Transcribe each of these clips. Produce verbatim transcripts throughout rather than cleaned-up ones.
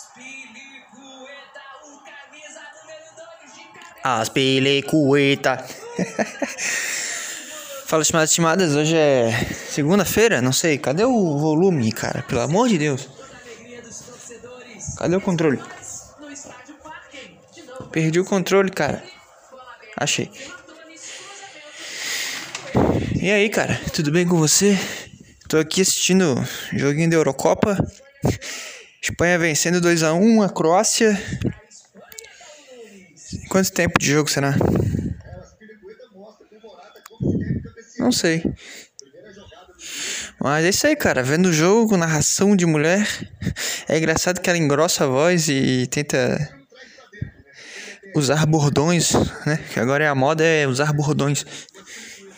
Aspilicueta, o camisa número dois de cabeça. Aspilicueta. Fala, estimadas e estimadas, hoje é segunda-feira, não sei, cadê o volume, cara? Pelo amor de Deus. Cadê o controle? Perdi o controle, cara. Achei. E aí, cara, tudo bem com você? Tô aqui assistindo o joguinho da Eurocopa. Espanha vencendo dois a um a Croácia. Quanto tempo de jogo será? Não sei. Mas é isso aí, cara. Vendo o jogo, narração de mulher. É engraçado que ela engrossa a voz e tenta usar bordões, né? Que agora é a moda é usar bordões.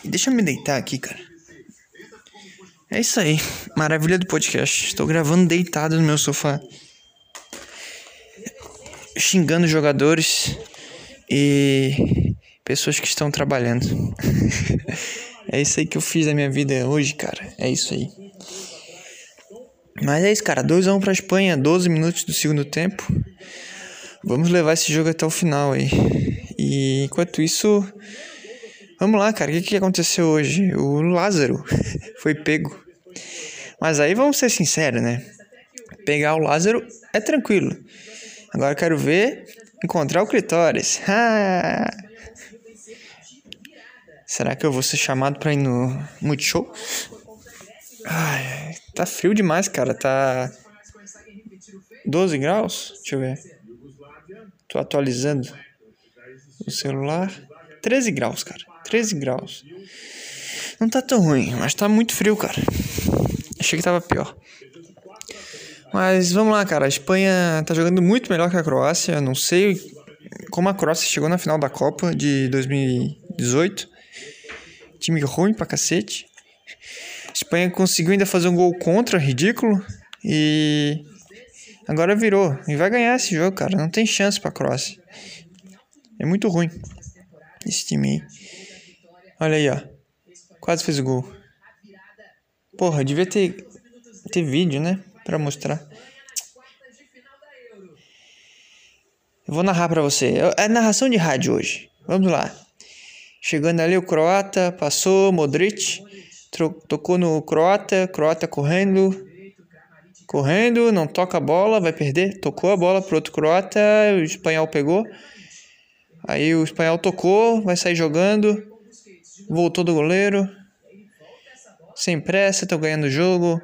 Deixa eu me deitar aqui, cara. É isso aí. Maravilha do podcast. Estou gravando deitado no meu sofá, xingando jogadores e pessoas que estão trabalhando. É isso aí que eu fiz da minha vida hoje, cara. É isso aí. Mas é isso, cara. dois a um pra Espanha. doze minutos do segundo tempo. Vamos levar esse jogo até o final aí. E enquanto isso, vamos lá, cara. O que, que aconteceu hoje? O Lázaro foi pego. Mas aí vamos ser sinceros, né? Pegar o Lázaro é tranquilo. Agora eu quero ver encontrar o Clitóris. Ah! Será que eu vou ser chamado pra ir no Multishow? Ai, tá frio demais, cara. Tá doze graus? Deixa eu ver. Tô atualizando o celular. treze graus, cara. treze graus. Não tá tão ruim, mas tá muito frio, cara. Achei que tava pior. Mas vamos lá, cara. A Espanha tá jogando muito melhor que a Croácia. Não sei como a Croácia chegou na final da Copa de dois mil e dezoito. Time ruim pra cacete. A Espanha conseguiu ainda fazer um gol contra, ridículo. E agora virou. E vai ganhar esse jogo, cara. Não tem chance pra Croácia. É muito ruim esse time aí. Olha aí, ó. Quase fez o gol. Porra, devia ter, ter vídeo, né? Pra mostrar. Eu vou narrar pra você. É narração de rádio hoje. Vamos lá. Chegando ali o croata. Passou, Modric. Tro- tocou no croata. Croata correndo. Correndo, não toca a bola. Vai perder. Tocou a bola pro outro croata. O espanhol pegou. Aí o espanhol tocou, vai sair jogando, voltou do goleiro, sem pressa, tô ganhando o jogo,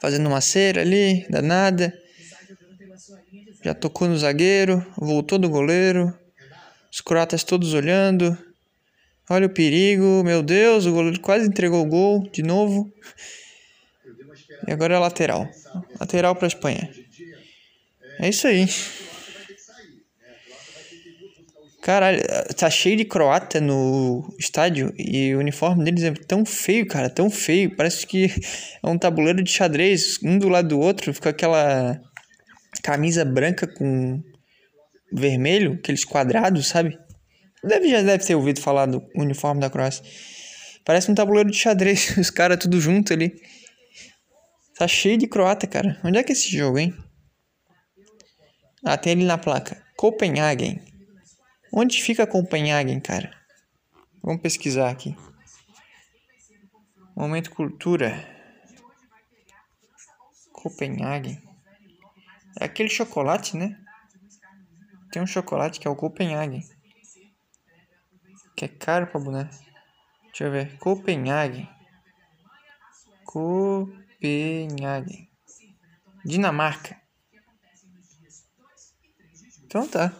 fazendo uma cera ali, danada, já tocou no zagueiro, voltou do goleiro, os croatas todos olhando, olha o perigo, meu Deus, o goleiro quase entregou o gol de novo, e agora é lateral, lateral pra Espanha, é isso aí. Caralho, tá cheio de croata no estádio e o uniforme deles é tão feio, cara, tão feio. Parece que é um tabuleiro de xadrez, um do lado do outro. Fica aquela camisa branca com vermelho, aqueles quadrados, sabe? Deve, já deve ter ouvido falar do uniforme da Croácia. Parece um tabuleiro de xadrez, os caras tudo junto ali. Tá cheio de croata, cara. Onde é que é esse jogo, hein? Ah, tem ali na placa. Copenhagen. Onde fica Copenhagen, cara? Vamos pesquisar aqui. Momento cultura. Copenhagen. É aquele chocolate, né? Tem um chocolate que é o Copenhagen. Que é caro pra boneca. Deixa eu ver. Copenhagen. Copenhagen. Dinamarca. Então tá.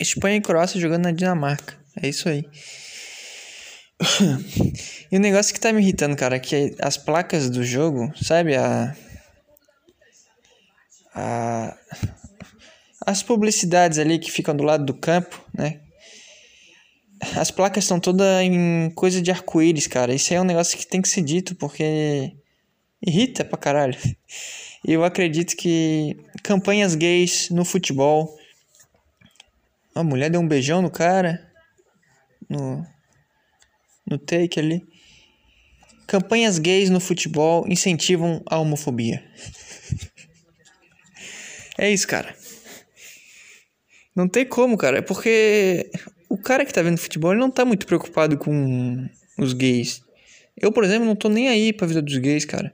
Espanha e Croácia jogando na Dinamarca. É isso aí. E o negócio que tá me irritando, cara, é que as placas do jogo, sabe? A, a, as publicidades ali que ficam do lado do campo, né? As placas estão todas em coisa de arco-íris, cara. Isso aí é um negócio que tem que ser dito, porque irrita pra caralho. E eu acredito que campanhas gays no futebol. A mulher deu um beijão no cara, no, no take ali. Campanhas gays no futebol incentivam a homofobia. É isso, cara. Não tem como, cara. É porque o cara que tá vendo futebol, ele não tá muito preocupado com os gays. Eu, por exemplo, não tô nem aí pra vida dos gays, cara.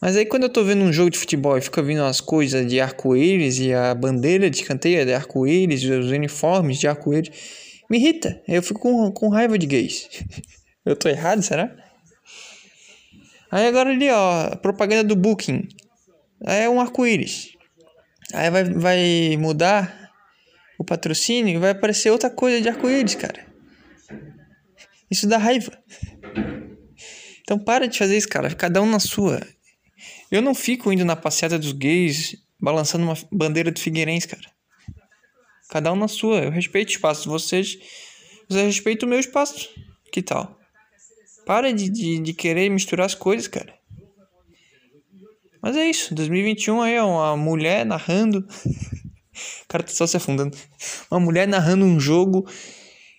Mas aí quando eu tô vendo um jogo de futebol e fica vindo as coisas de arco-íris e a bandeira de escanteio de arco-íris, os uniformes de arco-íris, me irrita. Eu fico com, com raiva de gays. Eu tô errado, será? Aí agora ali, ó, a propaganda do Booking. Aí é um arco-íris. Aí vai, vai mudar o patrocínio e vai aparecer outra coisa de arco-íris, cara. Isso dá raiva. Então para de fazer isso, cara. Cada um na sua. Eu não fico indo na passeata dos gays balançando uma bandeira do Figueirense, cara. Cada um na sua. Eu respeito o espaço de vocês. Vocês respeitam o meu espaço. Que tal? Para de, de, de querer misturar as coisas, cara. Mas é isso. dois mil e vinte e um aí, uma mulher narrando. O cara tá só se afundando. Uma mulher narrando um jogo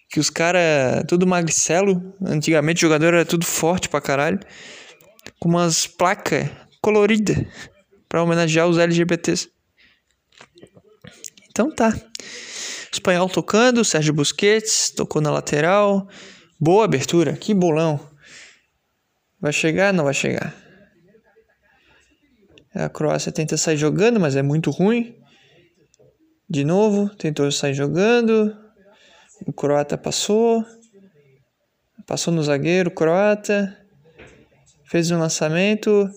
que os caras, tudo magricelo. Antigamente o jogador era tudo forte pra caralho. Com umas placas coloridas pra homenagear os L G B T s. Então tá. O Espanhol tocando, Sérgio Busquets tocou na lateral. Boa abertura, que bolão. Vai chegar ou não vai chegar? A Croácia tenta sair jogando, mas é muito ruim. De novo, tentou sair jogando. O croata passou. Passou no zagueiro, o croata. Fez um lançamento.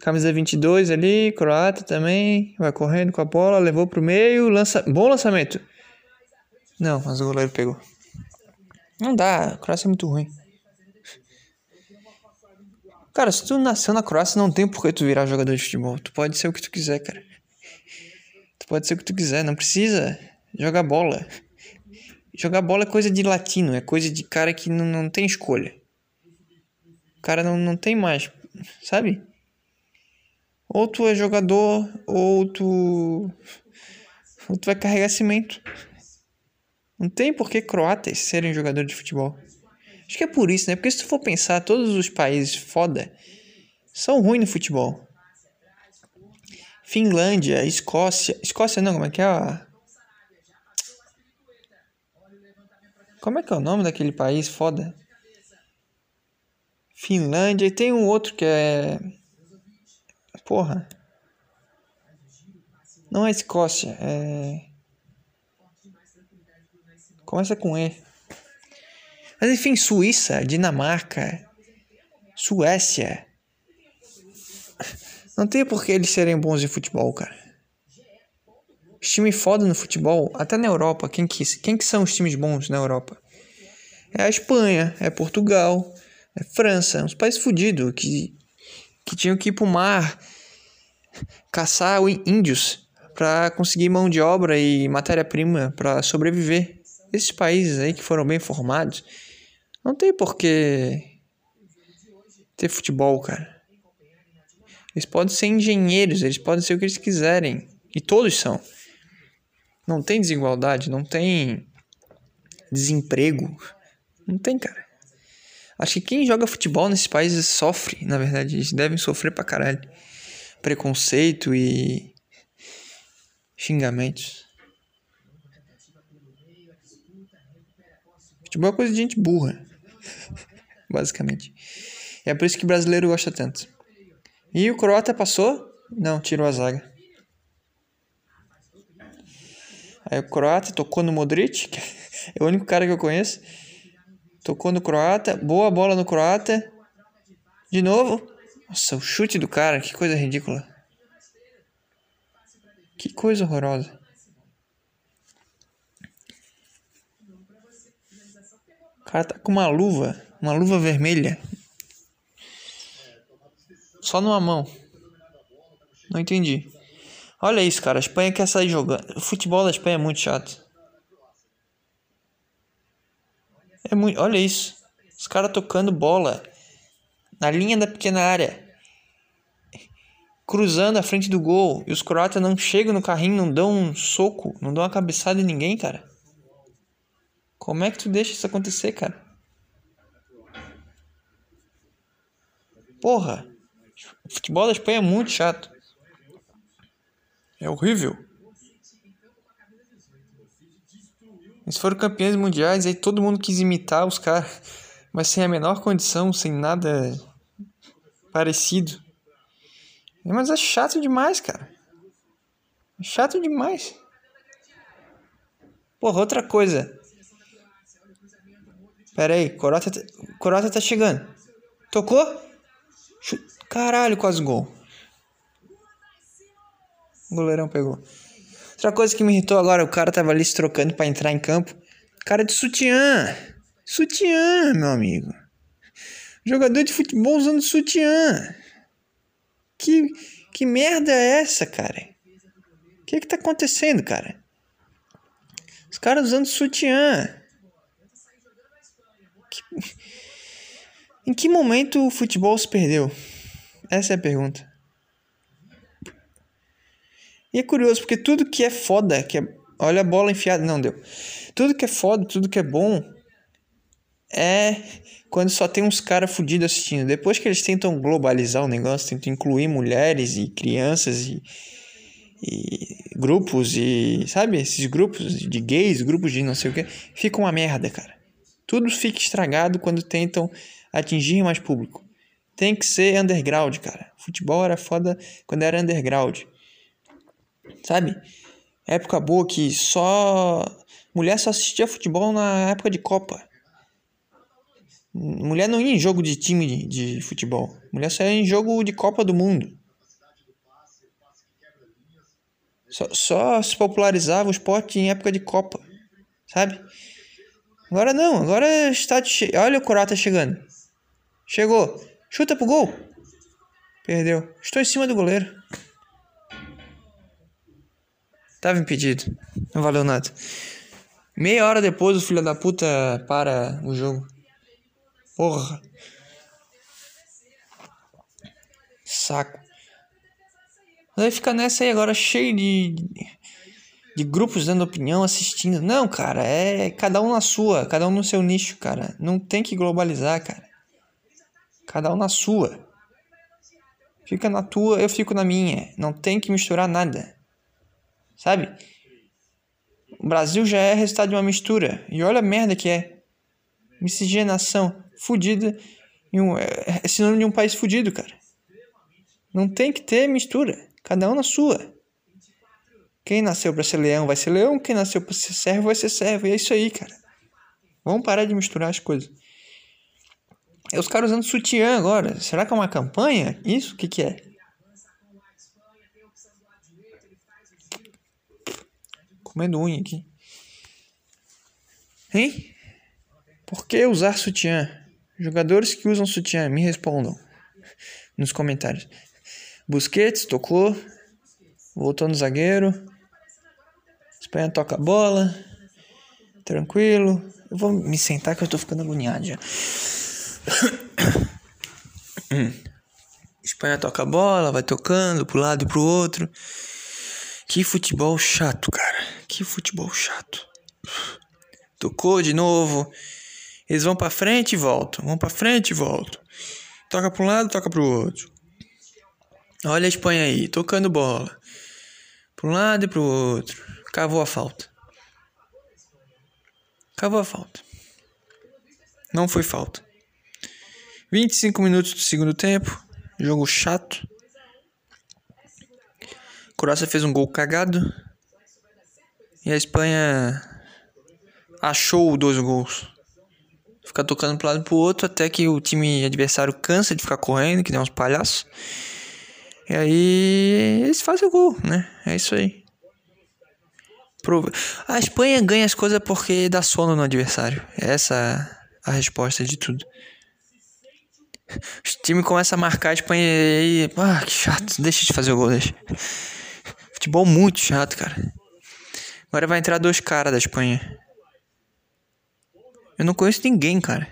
Camisa vinte e dois ali, croata também. Vai correndo com a bola, levou pro meio. Lança... Bom lançamento. Não, mas o goleiro pegou. Não dá, a Croácia é muito ruim. Cara, se tu nasceu na Croácia, não tem por que tu virar jogador de futebol. Tu pode ser o que tu quiser, cara. Tu pode ser o que tu quiser, não precisa jogar bola. Jogar bola é coisa de latino, é coisa de cara que não, não tem escolha. O cara não, não tem mais, sabe? Ou tu é jogador, ou tu... Ou tu vai carregar cimento. Não tem por que croatas serem jogadores de futebol. Acho que é por isso, né? Porque se tu for pensar, todos os países foda são ruins no futebol. Finlândia, Escócia... Escócia não, como é que é? A... Como é que é o nome daquele país foda? Finlândia. E tem um outro que é... Porra. Não é Escócia, é... Começa com E. Mas enfim, Suíça, Dinamarca, Suécia. Não tem por que eles serem bons em futebol, cara. Os times foda no futebol, até na Europa, quem que, quem que são os times bons na Europa? É a Espanha, é Portugal, é França. Uns países fodidos que, que tinham que ir pro mar caçar índios pra conseguir mão de obra e matéria-prima pra sobreviver. Esses países aí que foram bem formados, não tem por que ter futebol, cara. Eles podem ser engenheiros, eles podem ser o que eles quiserem. E todos são. Não tem desigualdade, não tem desemprego. Não tem, cara. Acho que quem joga futebol nesses países sofre, na verdade. Eles devem sofrer pra caralho. Preconceito e xingamentos. Futebol é coisa de gente burra, basicamente. É por isso que brasileiro gosta tanto. E o croata passou? Não, tirou a zaga. Aí o croata tocou no Modric, que é o único cara que eu conheço. Tocou no croata, boa bola no croata. De novo. Nossa, o chute do cara, que coisa ridícula. Que coisa horrorosa. O cara tá com uma luva, uma luva vermelha. Só numa mão. Não entendi. Olha isso, cara. A Espanha quer sair jogando. O futebol da Espanha é muito chato. É muito... Olha isso. Os caras tocando bola na linha da pequena área. Cruzando a frente do gol. E os croatas não chegam no carrinho, não dão um soco, não dão uma cabeçada em ninguém, cara. Como é que tu deixa isso acontecer, cara? Porra! O futebol da Espanha é muito chato. É horrível. Eles foram campeões mundiais, aí todo mundo quis imitar os caras, mas sem a menor condição, sem nada parecido. Mas é chato demais, cara. É chato demais. Porra, outra coisa. Pera aí, Corota, tá... Corota tá chegando. Tocou? Caralho, quase gol. O goleirão pegou. Outra coisa que me irritou agora, o cara tava ali se trocando pra entrar em campo. Cara de sutiã. Sutiã, meu amigo. Jogador de futebol usando sutiã. Que, que merda é essa, cara? O que que tá acontecendo, cara? Os caras usando sutiã. Que... Em que momento o futebol se perdeu? Essa é a pergunta. E é curioso, porque tudo que é foda, que é... olha a bola enfiada, não deu. Tudo que é foda, tudo que é bom, é quando só tem uns caras fodidos assistindo. Depois que eles tentam globalizar o negócio, tentam incluir mulheres e crianças e, e grupos e, sabe, esses grupos de gays, grupos de não sei o que, fica uma merda, cara. Tudo fica estragado quando tentam atingir mais público. Tem que ser underground, cara. Futebol era foda quando era underground. Sabe? Época boa que só... mulher só assistia futebol na época de Copa. Mulher não ia em jogo de time de, de futebol. Mulher só ia em jogo de Copa do Mundo. Só, só se popularizava o esporte em época de Copa. Sabe? Agora não. Agora está... Che... Olha o Corata chegando. Chegou. Chuta pro gol. Perdeu. Estou em cima do goleiro. Tava impedido. Não valeu nada. Meia hora depois o filho da puta para o jogo. Porra. Saco. Vai ficar nessa aí agora, cheio de, de grupos dando opinião, assistindo. Não, cara. É cada um na sua. Cada um no seu nicho, cara. Não tem que globalizar, cara. Cada um na sua. Fica na tua, eu fico na minha. Não tem que misturar nada. Sabe? O Brasil já é resultado de uma mistura. E olha a merda que é. Miscigenação fudida. Um, é, é sinônimo de um país fudido, cara. Não tem que ter mistura. Cada um na sua. Quem nasceu pra ser leão vai ser leão. Quem nasceu pra ser servo vai ser servo. E é isso aí, cara. Vamos parar de misturar as coisas. É os caras usando sutiã agora. Será que é uma campanha? Isso? O que que é? Comendo unha aqui. Hein? Por que usar sutiã? Jogadores que usam sutiã, me respondam. Nos comentários. Busquets, tocou. Voltou no zagueiro. Espanha toca a bola. Tranquilo. Eu vou me sentar que eu tô ficando agoniado já. Espanha toca a bola, vai tocando pro lado e pro outro. Que futebol chato, cara. Que futebol chato. Tocou de novo. Eles vão pra frente e voltam. Vão pra frente e voltam. Toca pra um lado, toca pro outro. Olha a Espanha aí, tocando bola. Pra um lado e pro outro. Cavou a falta. Cavou a falta. Não foi falta. vinte e cinco minutos do segundo tempo. Jogo chato. Croácia fez um gol cagado. E a Espanha achou dois gols. Fica tocando pro lado e pro outro. Até que o time adversário cansa de ficar correndo. Que nem uns palhaços. E aí eles fazem o gol, né? É isso aí. A Espanha ganha as coisas porque dá sono no adversário. Essa é a resposta de tudo. O time começa a marcar a Espanha e... Ah, que chato. Deixa de fazer o gol, deixa. Futebol muito chato, cara. Agora vai entrar dois caras da Espanha. Eu não conheço ninguém, cara.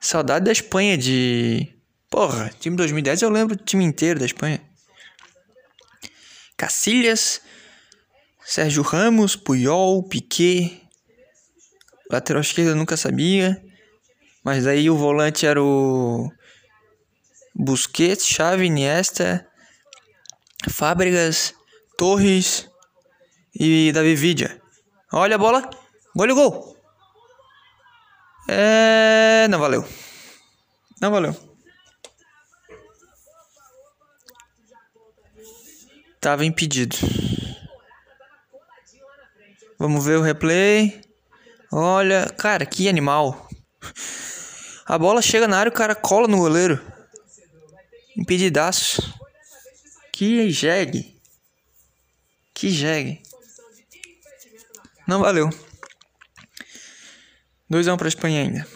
Saudade da Espanha de... Porra, time dois mil e dez eu lembro do time inteiro da Espanha. Casillas, Sérgio Ramos, Puyol, Piqué. Lateral esquerdo eu nunca sabia. Mas aí o volante era o... Busquets, Xavi, Iniesta... Fábregas, Torres e Davi Vidia. Olha a bola. Olha o gol. É... Não valeu. Não valeu. Tava impedido. Vamos ver o replay. Olha, cara, que animal. A bola chega na área, o cara cola no goleiro. Impedidaço. Que jegue. Que jegue. Não valeu. dois a um pra Espanha ainda.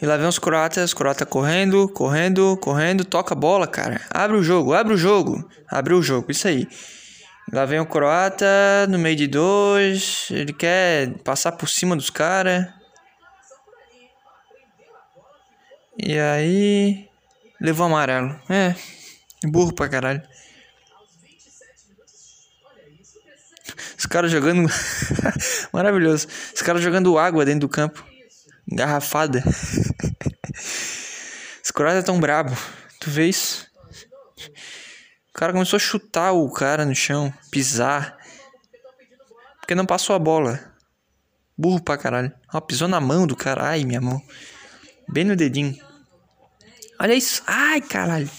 E lá vem os croatas. Croata correndo, correndo, correndo. Toca a bola, cara. Abre o jogo, abre o jogo. Abre o jogo, isso aí. Lá vem o croata no meio de dois. Ele quer passar por cima dos caras. E aí... Levou amarelo. É. Burro pra caralho. Os caras jogando... Maravilhoso. Os caras jogando água dentro do campo. Engarrafada. Os croatas tão brabo. Tu vê isso? O cara começou a chutar o cara no chão. Pisar. Porque não passou a bola. Burro pra caralho. Ó, pisou na mão do cara. Ai, minha mão. Bem no dedinho. Olha isso. Ai, caralho.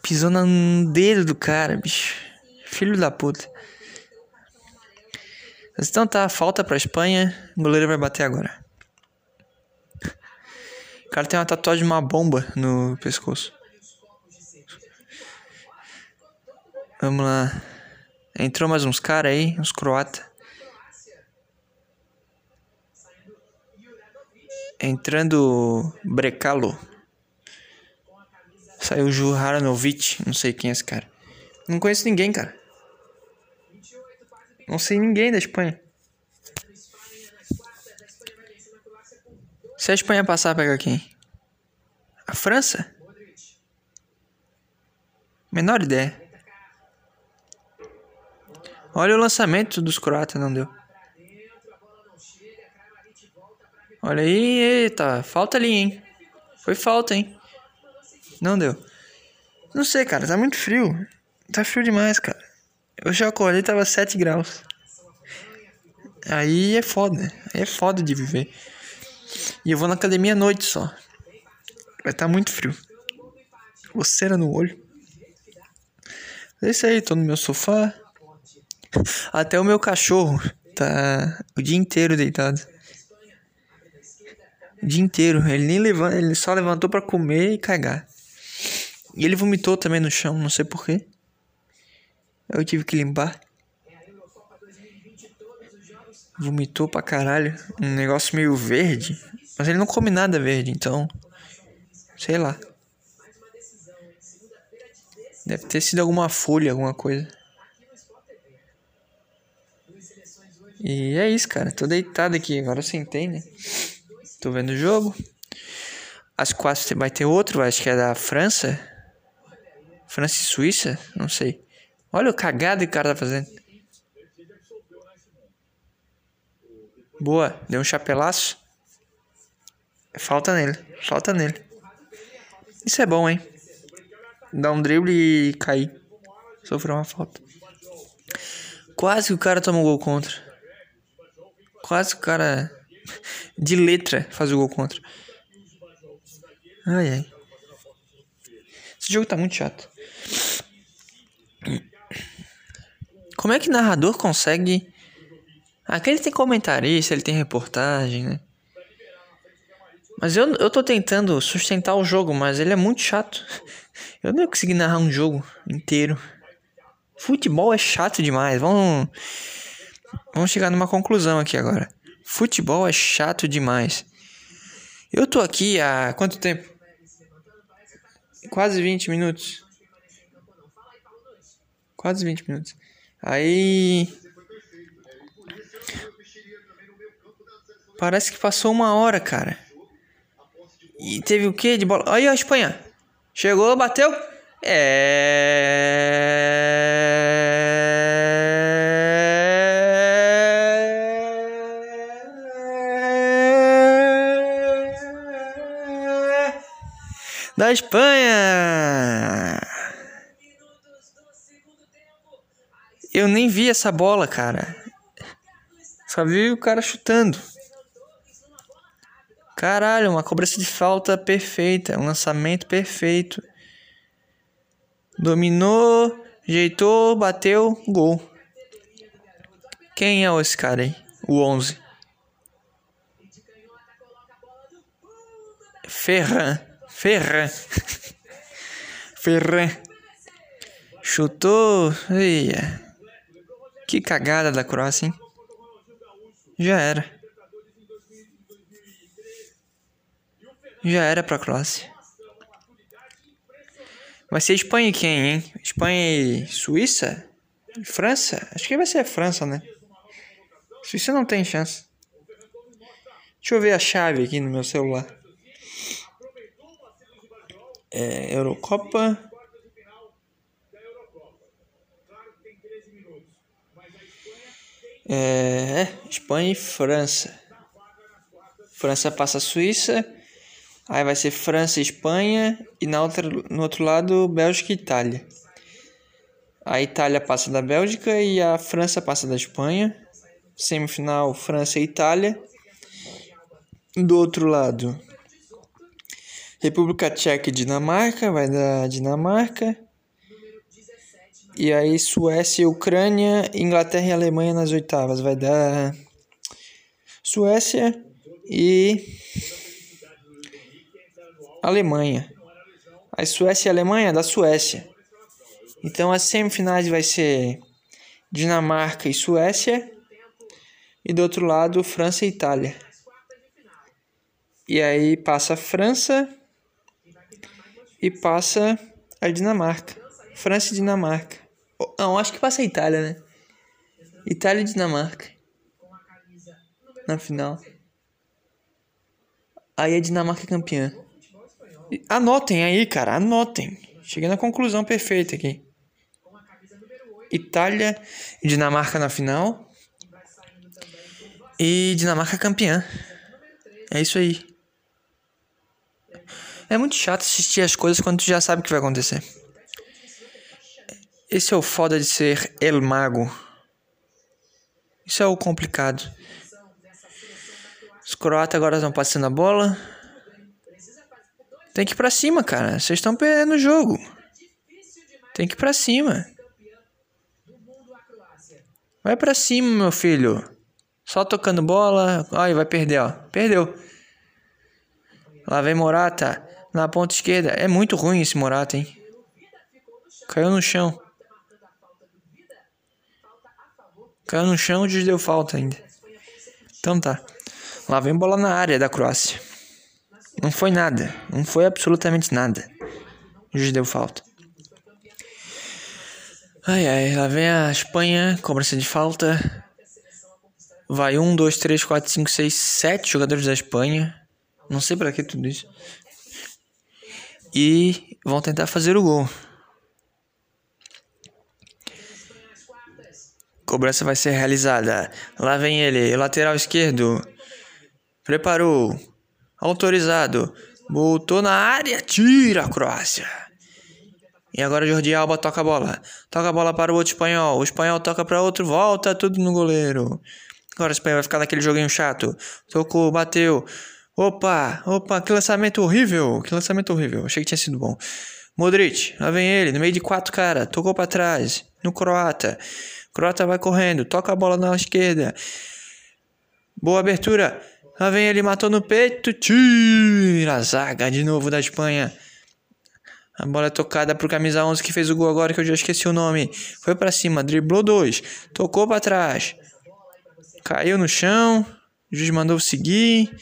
Pisou no dedo do cara, bicho. Filho da puta. Mas então tá, falta pra Espanha. O goleiro vai bater agora. O cara tem uma tatuagem de uma bomba no pescoço. Vamos lá. Entrou mais uns caras aí, uns croatas. Entrando Brekalo. Saiu o Juharanovic. Não sei quem é esse cara. Não conheço ninguém, cara. Não sei ninguém da Espanha. Se a Espanha passar, pega quem? A França? Menor ideia. Olha o lançamento dos croatas, não deu. Olha aí, eita, falta ali, hein. Foi falta, hein. Não deu. Não sei, cara, tá muito frio. Tá frio demais, cara. Eu já acordei, tava sete graus. Aí é foda. É foda de viver. E eu vou na academia à noite só. Vai tá muito frio. Coceira no olho. É isso aí, tô no meu sofá. Até o meu cachorro tá o dia inteiro deitado. O dia inteiro. Ele nem levanta, ele só levantou pra comer e cagar. E ele vomitou também no chão, não sei porquê. Eu tive que limpar. Vomitou pra caralho. Um negócio meio verde. Mas ele não come nada verde, então... Sei lá. Deve ter sido alguma folha, alguma coisa. E é isso, cara. Tô deitado aqui. Agora eu sentei, né? Tô vendo o jogo. Às quatro vai ter outro. Acho que é da França. França e Suíça? Não sei. Olha o cagado que o cara tá fazendo. Boa. Deu um chapelaço. Falta nele. Falta nele. Isso é bom, hein? Dar um drible e cair. Sofreu uma falta. Quase que o cara toma um gol contra. Quase que o cara... De letra faz o gol contra. Ai, ai. Esse jogo tá muito chato. Como é que narrador consegue... Aqui ele tem comentarista, ele tem reportagem, né? Mas eu, eu tô tentando sustentar o jogo, mas ele é muito chato. Eu não consegui narrar um jogo inteiro. Futebol é chato demais. Vamos, vamos chegar numa conclusão aqui agora. Futebol é chato demais. Eu tô aqui há quanto tempo? Quase vinte minutos. Quase vinte minutos. Aí... Parece que passou uma hora, cara. E teve o quê de bola? Aí, a Espanha. Chegou, bateu. É... Da Espanha. eu nem vi essa bola, cara. Só vi o cara chutando. Caralho, uma cobrança de falta perfeita. Um lançamento perfeito. Dominou, ajeitou, bateu, gol. Quem é esse cara aí? O onze. Ferran. Ferran. Ferran. Chutou. Ia. Que cagada da Croácia, hein? Já era. Já era pra Croácia. Vai ser Espanha e quem, hein? Espanha e Suíça? França? Acho que vai ser a França, né? Suíça não tem chance. Deixa eu ver a chave aqui no meu celular. É, Eurocopa. É, Espanha e França. França passa a Suíça. Aí vai ser França e Espanha. E na outra, no outro lado, Bélgica e Itália. A Itália passa da Bélgica e a França passa da Espanha. Semifinal, França e Itália. Do outro lado, República Tcheca e Dinamarca. Vai da Dinamarca. E aí Suécia e Ucrânia. Inglaterra e Alemanha nas oitavas. Vai da Suécia e Alemanha. A Suécia e a Alemanha da Suécia. Então as semifinais vai ser Dinamarca e Suécia. E do outro lado França e Itália. E aí passa a França e passa a Dinamarca. França e Dinamarca. Não, acho que passa a Itália, né? Itália e Dinamarca na final. Aí a Dinamarca é campeã. Anotem aí, cara, anotem. Cheguei na conclusão perfeita aqui. Itália e Dinamarca na final. E Dinamarca campeã. É isso aí. É muito chato assistir as coisas quando tu já sabe o que vai acontecer. Esse é o foda de ser El Mago. Isso é o complicado. Os croatas agora estão passando a bola. Tem que ir pra cima, cara. Vocês estão perdendo o jogo. Tem que ir pra cima. Vai pra cima, meu filho. Só tocando bola. Ai, vai perder, ó. Perdeu. Lá vem Morata. Na ponta esquerda. É muito ruim esse Morata, hein? Caiu no chão. Caiu no chão e deu falta ainda. Então tá. Lá vem bola na área da Croácia. Não foi nada. Não foi absolutamente nada. Juiz deu falta. Ai, ai. Lá vem a Espanha. Cobrança de falta. Vai um, dois, três, quatro, cinco, seis, sete jogadores da Espanha. Não sei pra que tudo isso. E vão tentar fazer o gol. Cobrança vai ser realizada. Lá vem ele. Lateral esquerdo. Preparou. Autorizado. Botou na área. Tira a Croácia. E agora Jordi Alba toca a bola. Toca a bola para o outro espanhol. O espanhol toca para outro. Volta tudo no goleiro. Agora o espanhol vai ficar naquele joguinho chato. Tocou. Bateu. Opa. Opa. Que lançamento horrível. Que lançamento horrível. Achei que tinha sido bom. Modric. Lá vem ele. No meio de quatro caras. Tocou para trás. No croata. Croata vai correndo, toca a bola na esquerda. Boa abertura. Lá vem ele, matou no peito. Tira a zaga de novo da Espanha. A bola é tocada pro camisa onze que fez o gol agora, que eu já esqueci o nome. Foi pra cima, driblou dois. Tocou pra trás. Caiu no chão. O juiz mandou seguir.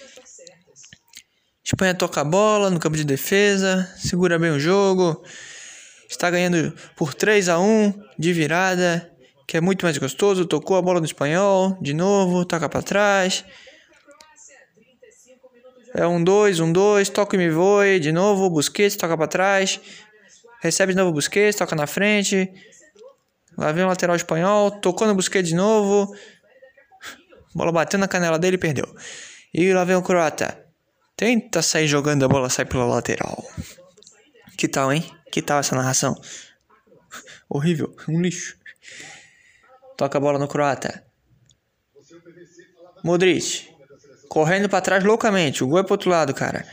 Espanha toca a bola no campo de defesa. Segura bem o jogo. Está ganhando por três a um de virada. Que é muito mais gostoso. Tocou a bola no espanhol. De novo. Toca pra trás. É um dois. Um dois. Toca e me voe. De novo. Busquets. Toca pra trás. Recebe de novo o Busquets. Toca na frente. Lá vem o lateral espanhol. Tocou no Busquets de novo. Bola bateu na canela dele e perdeu. E lá vem o croata. Tenta sair jogando. A bola sai pela lateral. Que tal, hein? Que tal essa narração? Horrível. Um lixo. Toca a bola no croata. Modric. Correndo para trás loucamente. O gol é pro outro lado, cara.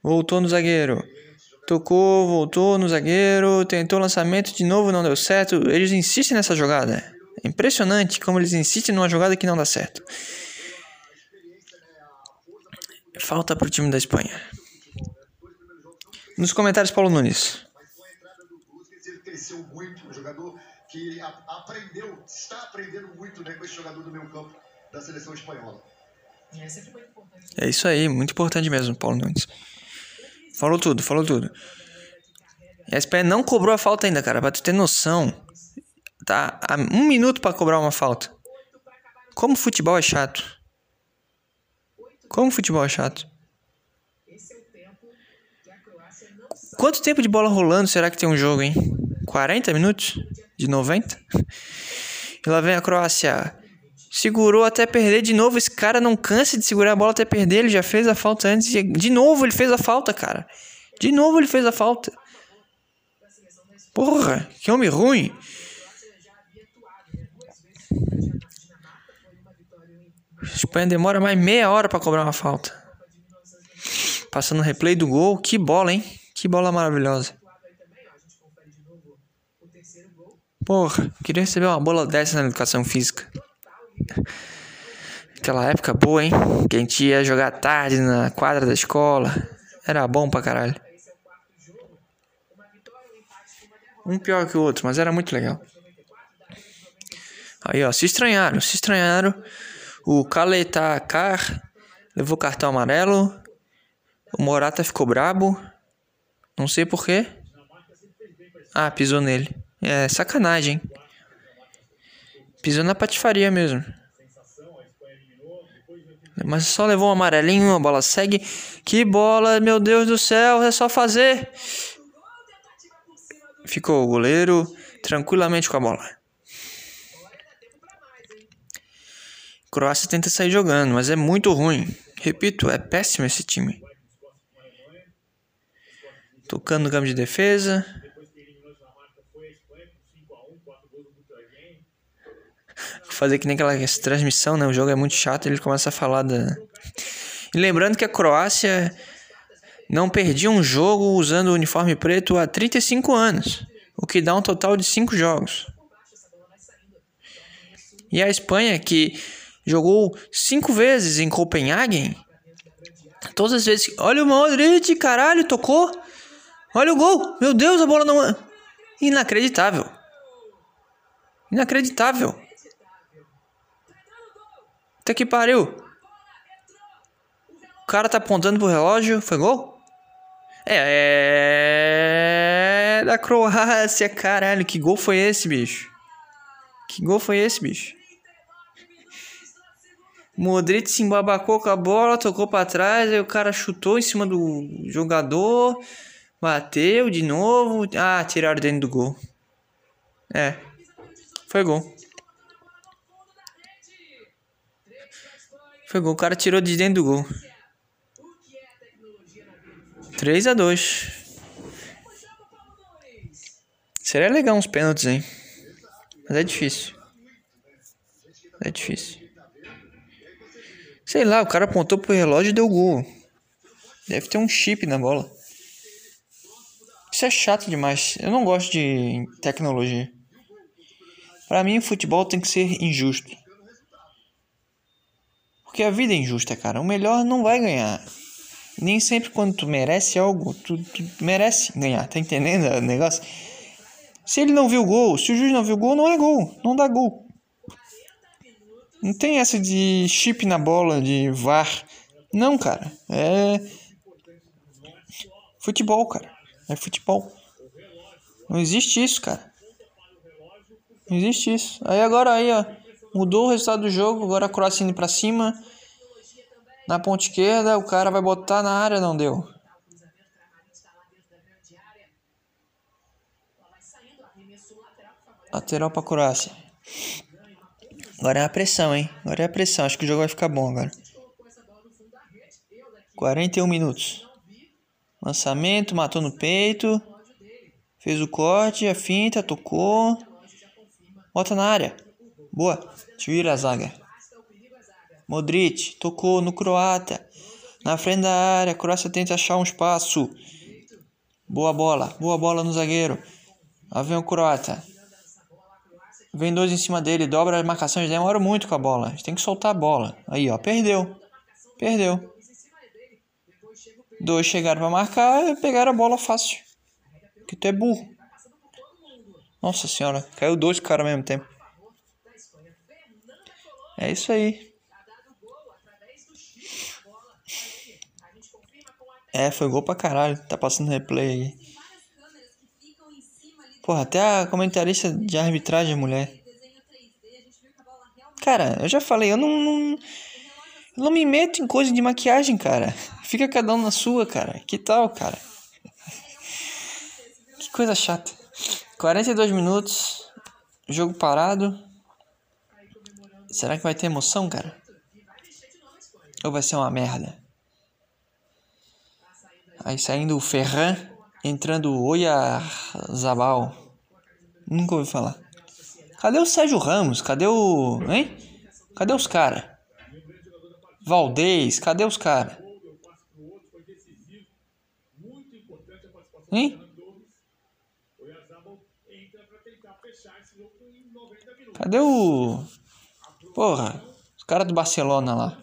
Voltou no zagueiro. Tocou, voltou no zagueiro. Tentou o lançamento de novo, não deu certo. Eles insistem nessa jogada. É impressionante como eles insistem numa jogada que não dá certo. Falta pro time da Espanha. Nos comentários, Paulo Nunes. Cresceu muito, um jogador que aprendeu, está aprendendo muito, né, com esse jogador do meio campo da seleção espanhola. É isso aí, muito importante mesmo, Paulo Nunes. Falou tudo, falou tudo. E a Espanha não cobrou a falta ainda, cara, pra tu ter noção. Tá há um minuto pra cobrar uma falta. Como o futebol é chato. Como o futebol é chato. Quanto tempo de bola rolando será que tem um jogo, hein? quarenta minutos? De noventa? E lá vem a Croácia. Segurou até perder de novo. Esse cara não cansa de segurar a bola até perder. Ele já fez a falta antes. De novo ele fez a falta, cara. De novo ele fez a falta. Porra, que homem ruim. A Espanha demora mais meia hora pra cobrar uma falta. Passando o replay do gol. Que bola, hein? Que bola maravilhosa. Porra, queria receber uma bola dessa na educação física. Aquela época boa, hein? Que a gente ia jogar tarde na quadra da escola. Era bom pra caralho. Um pior que o outro, mas era muito legal. Aí, ó, se estranharam, se estranharam. O Caletacar levou cartão amarelo. O Morata ficou brabo. Não sei porquê. Ah, pisou nele. É sacanagem, hein? Pisou na patifaria mesmo. Mas só levou um amarelinho, a bola segue. Que bola, meu Deus do céu, é só fazer. Ficou o goleiro tranquilamente com a bola. Croácia tenta sair jogando, mas é muito ruim. Repito, é péssimo esse time. Tocando no campo de defesa. Fazer que nem aquela transmissão, né? O jogo é muito chato, ele começa a falar da... E lembrando que a Croácia não perdia um jogo usando o uniforme preto há trinta e cinco anos. O que dá um total de cinco jogos. E a Espanha, que jogou cinco vezes em Copenhague. Todas as vezes... Olha o Modric, caralho, tocou... Olha o gol! Meu Deus, a bola não... Inacreditável. Inacreditável. Até que pariu. O cara tá apontando pro relógio. Foi gol? É... Da Croácia, caralho. Que gol foi esse, bicho? Que gol foi esse, bicho? Modric se embabacou com a bola, tocou pra trás. Aí o cara chutou em cima do jogador... Bateu de novo. Ah, tiraram dentro do gol. É. Foi gol. Foi gol. O cara tirou de dentro do gol. três a dois. Seria legal uns pênaltis, hein? Mas é difícil. É difícil. Sei lá, o cara apontou pro relógio e deu gol. Deve ter um chip na bola. Isso é chato demais. Eu não gosto de tecnologia. Pra mim, o futebol tem que ser injusto. Porque a vida é injusta, cara. O melhor não vai ganhar. Nem sempre quando tu merece algo, tu, tu merece ganhar. Tá entendendo o negócio? Se ele não viu gol, se o juiz não viu gol, não é gol. Não dá gol. Não tem essa de chip na bola, de V A R. Não, cara. É... Futebol, cara. É futebol. Não existe isso, cara. Não existe isso. Aí agora, aí, ó. Mudou o resultado do jogo. Agora a Croácia indo pra cima. Na ponta esquerda. O cara vai botar na área. Não deu. Lateral pra Croácia. Agora é a pressão, hein? Agora é a pressão. Acho que o jogo vai ficar bom agora. quarenta e um minutos. Lançamento, matou no peito. Fez o corte, a finta, tocou. Bota na área. Boa. Tira a zaga. Modric. Tocou no croata. Na frente da área. Croácia tenta achar um espaço. Boa bola. Boa bola no zagueiro. Lá vem o croata. Vem dois em cima dele. Dobra a marcação. Eles demoram muito com a bola. A gente tem que soltar a bola. Aí, ó. Perdeu. Perdeu. Dois chegaram pra marcar. Pegaram a bola fácil. Que tu é burro. Nossa senhora. Caiu dois caras ao mesmo tempo. É isso aí. É, foi gol pra caralho. Tá passando replay aí. Porra, até a comentarista de arbitragem, mulher. Cara, eu já falei, eu não, não... Eu não me meto em coisa de maquiagem, cara. Fica cada um na sua, cara. Que tal, cara? Que coisa chata. quarenta e dois minutos. Jogo parado. Será que vai ter emoção, cara? Ou vai ser uma merda? Aí saindo o Ferran, entrando o Oyarzabal. Nunca ouvi falar. Cadê o Sérgio Ramos? Cadê o... Hein? Cadê os caras? Valdez, cadê os caras? Hein? Cadê o... Porra, os caras do Barcelona lá.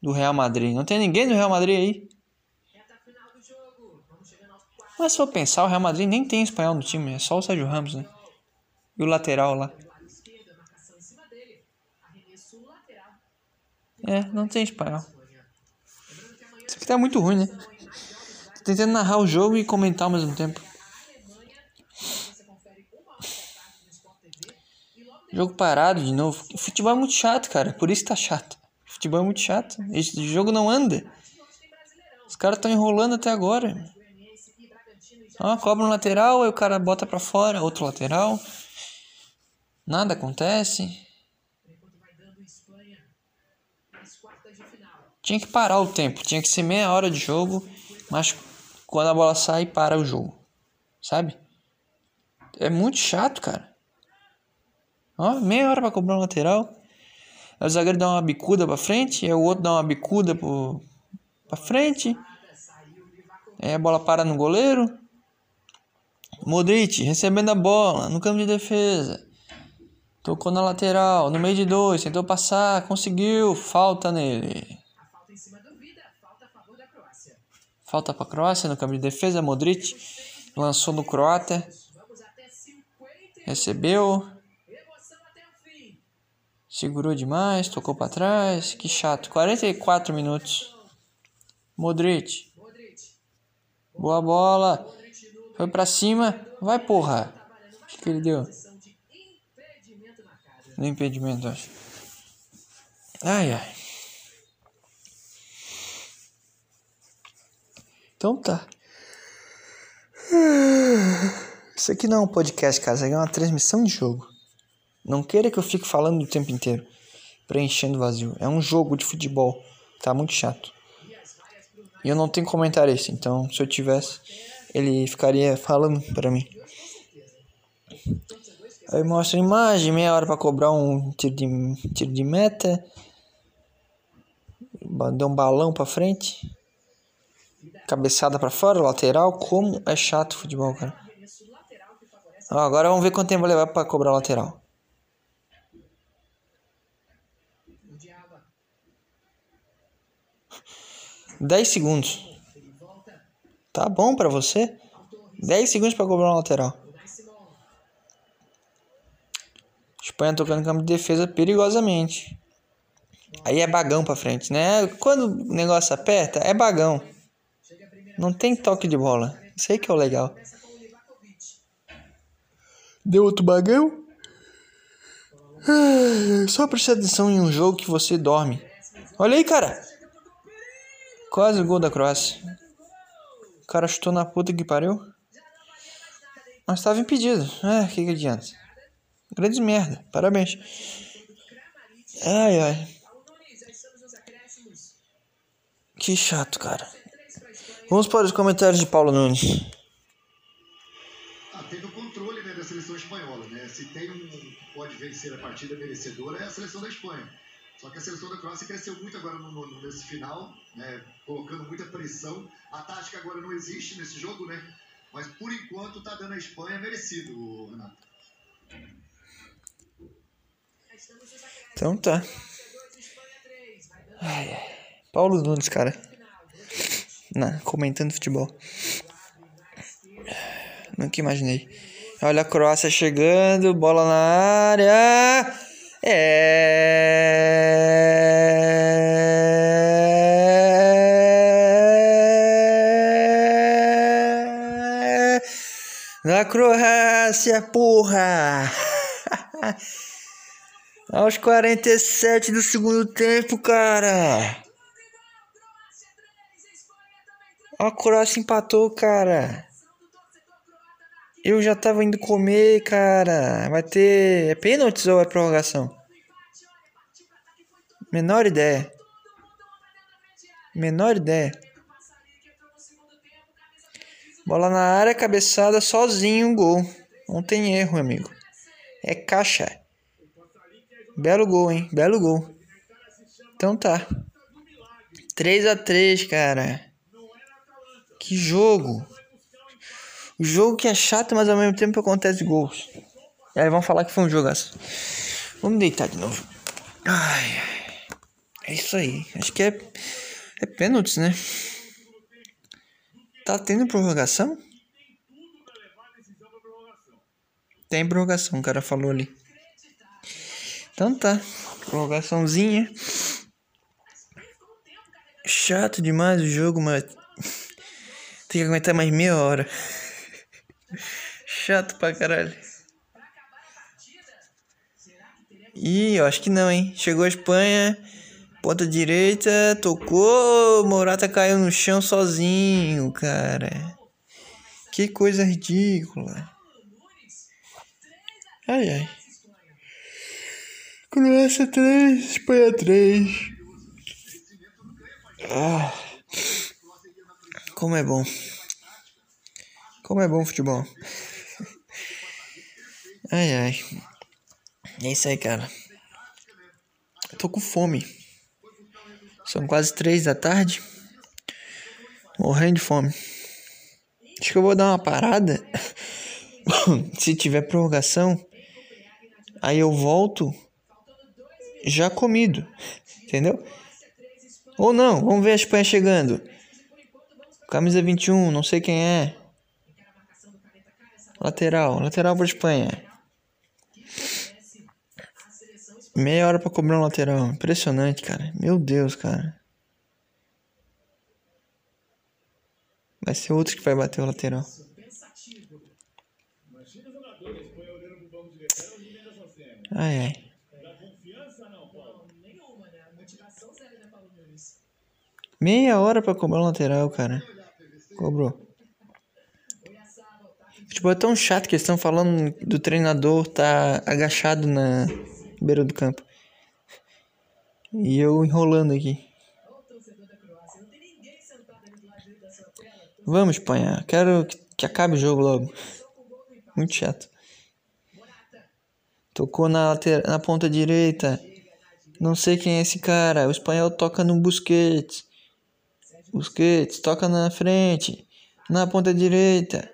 Do Real Madrid. Não tem ninguém do Real Madrid aí. Mas se for pensar, o Real Madrid nem tem espanhol no time. É só o Sérgio Ramos, né? E o lateral lá. É, não tem espanhol. Isso aqui tá muito ruim, né? Tô tentando narrar o jogo e comentar ao mesmo tempo. Jogo parado de novo. O futebol é muito chato, cara. Por isso tá chato. O futebol é muito chato. Esse jogo não anda. Os caras estão enrolando até agora. Ó, cobra um lateral, aí o cara bota pra fora. Outro lateral. Nada acontece. Tinha que parar o tempo. Tinha que ser meia hora de jogo. Mas quando a bola sai, para o jogo. Sabe? É muito chato, cara. Ó, meia hora pra cobrar um lateral. Aí o zagueiro dá uma bicuda pra frente. Aí o outro dá uma bicuda pro... pra frente. Aí a bola para no goleiro. Modric recebendo a bola no campo de defesa. Tocou na lateral, no meio de dois. Tentou passar, conseguiu. Falta nele. Falta pra Croácia no campo de defesa. Modric lançou no croata. Recebeu. Segurou demais, tocou pra trás. Que chato. quarenta e quatro minutos. Modric. Boa bola. Foi pra cima. Vai, porra. O que, que ele deu? No impedimento, acho. Ai, ai. Então tá. Isso aqui não é um podcast, cara. Isso aqui é uma transmissão de jogo. Não queira que eu fique falando o tempo inteiro, preenchendo vazio. É um jogo de futebol, tá muito chato. E eu não tenho comentarista, então se eu tivesse, ele ficaria falando pra mim. Aí mostra a imagem, meia hora pra cobrar um tiro de, tiro de meta. Dá um balão pra frente. Cabeçada pra fora, lateral. Como é chato o futebol, cara. Ó, agora vamos ver quanto tempo vai levar pra cobrar o lateral. dez segundos. Tá bom pra você? dez segundos pra cobrar um lateral. Espanha tocando no campo de defesa perigosamente. Aí é bagão pra frente, né? Quando o negócio aperta, é bagão. Não tem toque de bola. Isso aí que é o legal. Deu outro bagão? Só presta atenção em um jogo que você dorme. Olha aí, cara. Quase o gol da Croácia. O cara chutou na puta que pariu. Mas estava impedido. É, que que adianta? Grandes merda. Parabéns. Ai, ai. Que chato, cara. Vamos para os comentários de Paulo Nunes. Ah, teve o controle, né? a seleção espanhola, né? Se tem um que pode vencer a partida merecedora é a seleção da Espanha. Só que a seleção da Croácia cresceu muito agora no, no, nesse final, né? Colocando muita pressão. A tática agora não existe nesse jogo, né? Mas por enquanto tá dando a Espanha merecido, Renato. Então tá. Ai, Paulo Nunes, cara. Não, comentando futebol. Nunca imaginei. Olha a Croácia chegando, bola na área. É. Na Croácia, porra. Aos quarenta e sete do segundo tempo, cara. A Croácia empatou, cara. Eu já tava indo comer, cara. Vai ter... É pênaltis ou é prorrogação? Menor ideia. Menor ideia. Bola na área, cabeçada, sozinho, gol. Não tem erro, amigo. É caixa. Belo gol, hein? Belo gol. Então tá. três a três, cara. Que jogo. O jogo que é chato, mas ao mesmo tempo acontece gols. E aí vão falar que foi um jogaço. Vamos deitar de novo. Ai, é isso aí. Acho que é, é pênaltis, né? Tá tendo prorrogação? Tem prorrogação, o cara falou ali. Então tá. Prorrogaçãozinha. Chato demais o jogo, mas... Tem que aguentar mais meia hora. Chato pra caralho. Ih, eu acho que não, hein. Chegou a Espanha. Ponta direita. Tocou. Morata caiu no chão sozinho, cara. Que coisa ridícula. Ai, ai. Croácia três. Espanha três. Ah. Como é bom. Como é bom o futebol. Ai, ai. É isso aí, cara. Eu tô com fome. São quase três da tarde. Morrendo de fome. Acho que eu vou dar uma parada. Se tiver prorrogação, aí eu volto já comido. Entendeu? Ou não. Vamos ver a Espanha chegando. Camisa vinte e um, não sei quem é. Lateral, lateral pra Espanha. Meia hora pra cobrar um lateral. Impressionante, cara. Meu Deus, cara. Vai ser outro que vai bater o lateral. Ai, ai. Meia hora pra cobrar um lateral, cara. Cobrou. Tipo, é tão chato que eles estão falando do treinador tá agachado na beira do campo. E eu enrolando aqui. Vamos, Espanha. Quero que acabe o jogo logo. Muito chato. Tocou na, later... na ponta direita. Não sei quem é esse cara. O espanhol toca no Busquets. Busquets toca na frente. Na ponta direita.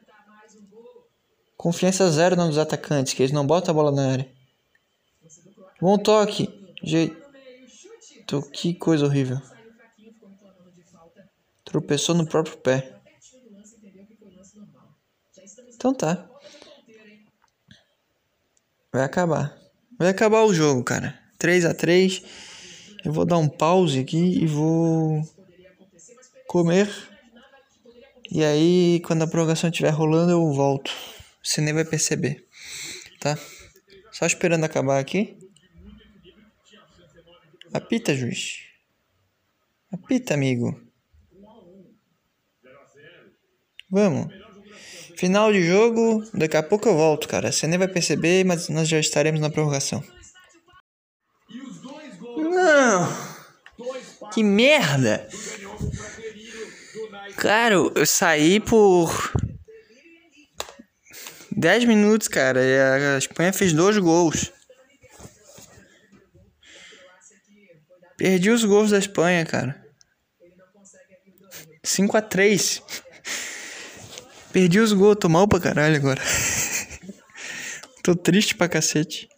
Confiança zero nos atacantes, que eles não botam a bola na área. Bom toque. Je... Tô... Que coisa horrível. Tropeçou no próprio pé. Então tá. Vai acabar. Vai acabar o jogo, cara. três a três. Eu vou dar um pause aqui e vou comer. E aí, quando a prorrogação estiver rolando, eu volto. Você nem vai perceber, tá? Só esperando acabar aqui. Apita, juiz. Apita, amigo. Vamos. Final de jogo. Daqui a pouco eu volto, cara. Você nem vai perceber, mas nós já estaremos na prorrogação. Não! Que merda! Cara, eu saí por... dez minutos, cara, e a Espanha fez dois gols. Perdi os gols da Espanha, cara. cinco a três. Perdi os gols, tô mal pra caralho agora. Tô triste pra cacete.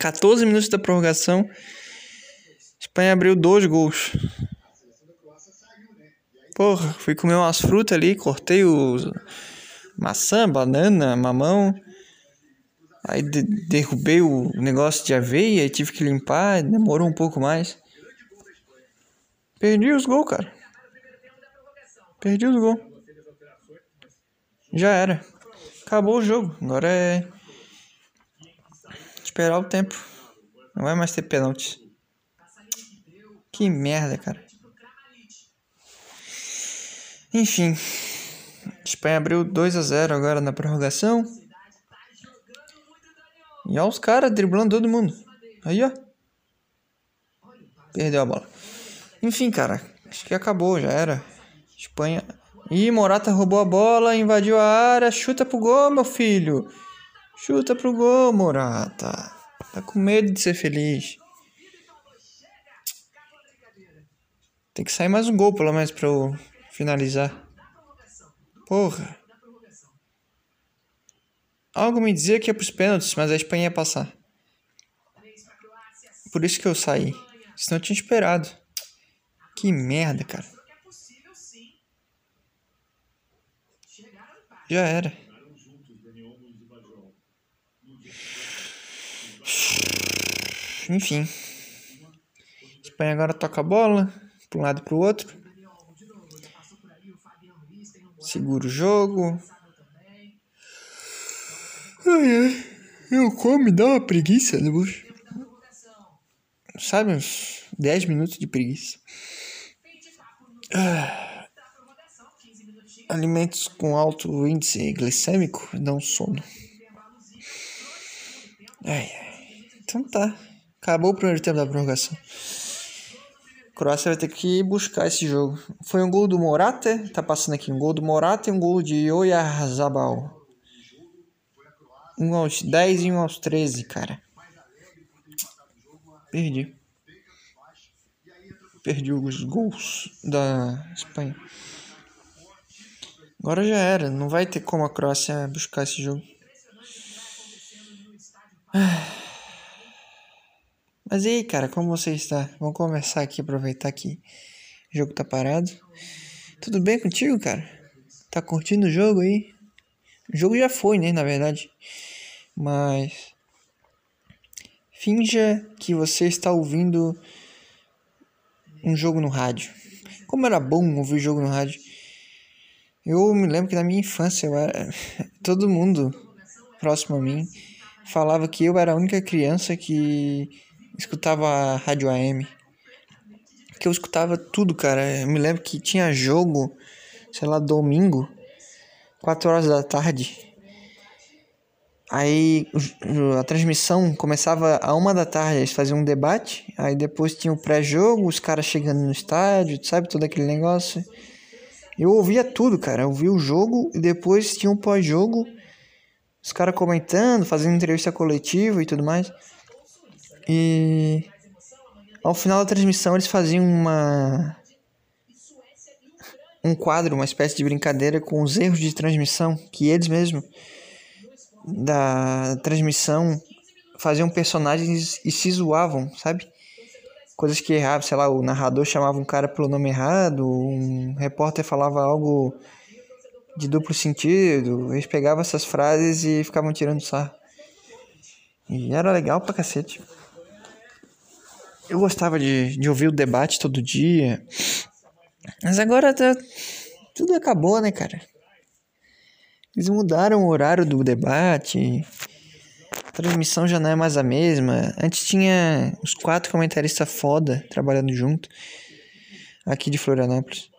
quatorze minutos da prorrogação. Espanha abriu dois gols. Porra, fui comer umas frutas ali, cortei os... maçã, banana, mamão. Aí de- derrubei o negócio de aveia e tive que limpar, demorou um pouco mais. Perdi os gols, cara. Perdi os gols. Já era. Acabou o jogo. Agora é... esperar o tempo. Não vai mais ter pênalti. Que merda, cara. Enfim. Espanha abriu dois a zero agora na prorrogação. E olha os caras driblando todo mundo. Aí, ó. Perdeu a bola. Enfim, cara. Acho que acabou, já era. Espanha... Ih, Morata roubou a bola, invadiu a área, chuta pro gol, meu filho. Chuta pro gol, Morata. Tá com medo de ser feliz. Tem que sair mais um gol, pelo menos, pra eu finalizar. Porra. Algo me dizia que ia pros pênaltis, mas a Espanha ia passar. Por isso que eu saí. Senão eu tinha esperado. Que merda, cara. Já era. Enfim. A Espanha agora toca a bola para um lado e para o outro. Segura o jogo. Ai, ai. Eu como, dá uma preguiça. Depois. Sabe, uns dez minutos de preguiça. Ah. Alimentos com alto índice glicêmico dão sono. Ai, ai. Então tá. Acabou o primeiro tempo da prorrogação. Croácia vai ter que buscar esse jogo. Foi um gol do Morata. Tá passando aqui um gol do Morata e um gol de Oyarzabal. Um aos dez e um aos treze, cara. Perdi. Perdi os gols da Espanha. Agora já era, não vai ter como a Croácia buscar esse jogo. Mas e aí, cara, como você está? Vamos conversar aqui, aproveitar que o jogo tá parado. Tudo bem contigo, cara? Tá curtindo o jogo aí? O jogo já foi, né, na verdade. Mas... finja que você está ouvindo um jogo no rádio. Como era bom ouvir jogo no rádio. Eu me lembro que na minha infância eu era... todo mundo próximo a mim falava que eu era a única criança que escutava a rádio A M. Que eu escutava tudo, cara. Eu me lembro que tinha jogo, sei lá, domingo, quatro horas da tarde. Aí a transmissão começava a uma da tarde, eles faziam um debate. Aí depois tinha o pré-jogo, os caras chegando no estádio, sabe, todo aquele negócio... Eu ouvia tudo, cara. Eu ouvia o jogo e depois tinha um pós-jogo. Os caras comentando, fazendo entrevista coletiva e tudo mais. E... ao final da transmissão eles faziam uma... um quadro, uma espécie de brincadeira com os erros de transmissão. Que eles mesmos, da transmissão, faziam personagens e se zoavam, sabe? Coisas que erravam, sei lá, o narrador chamava um cara pelo nome errado, um repórter falava algo de duplo sentido, eles pegavam essas frases e ficavam tirando sarro. E era legal pra cacete. Eu gostava de, de ouvir o debate todo dia, mas agora tá, tudo acabou, né, cara? Eles mudaram o horário do debate... a transmissão já não é mais a mesma. Antes tinha uns quatro comentaristas foda trabalhando junto aqui de Florianópolis.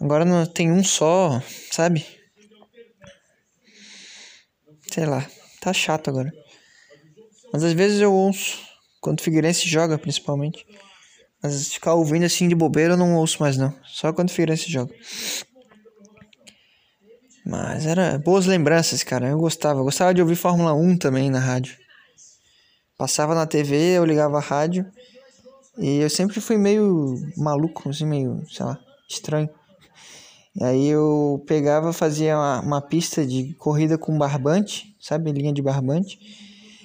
Agora não tem um só, sabe? Sei lá, tá chato agora. Mas às vezes eu ouço, quando o Figueirense joga principalmente. Mas ficar ouvindo assim de bobeira eu não ouço mais não. Só quando o Figueirense joga. Mas era boas lembranças, cara. Eu gostava. Eu gostava de ouvir Fórmula um também na rádio. Passava na T V, eu ligava a rádio. E eu sempre fui meio maluco, assim, meio, sei lá, estranho. E aí eu pegava, fazia uma, uma pista de corrida com barbante, sabe? Linha de barbante.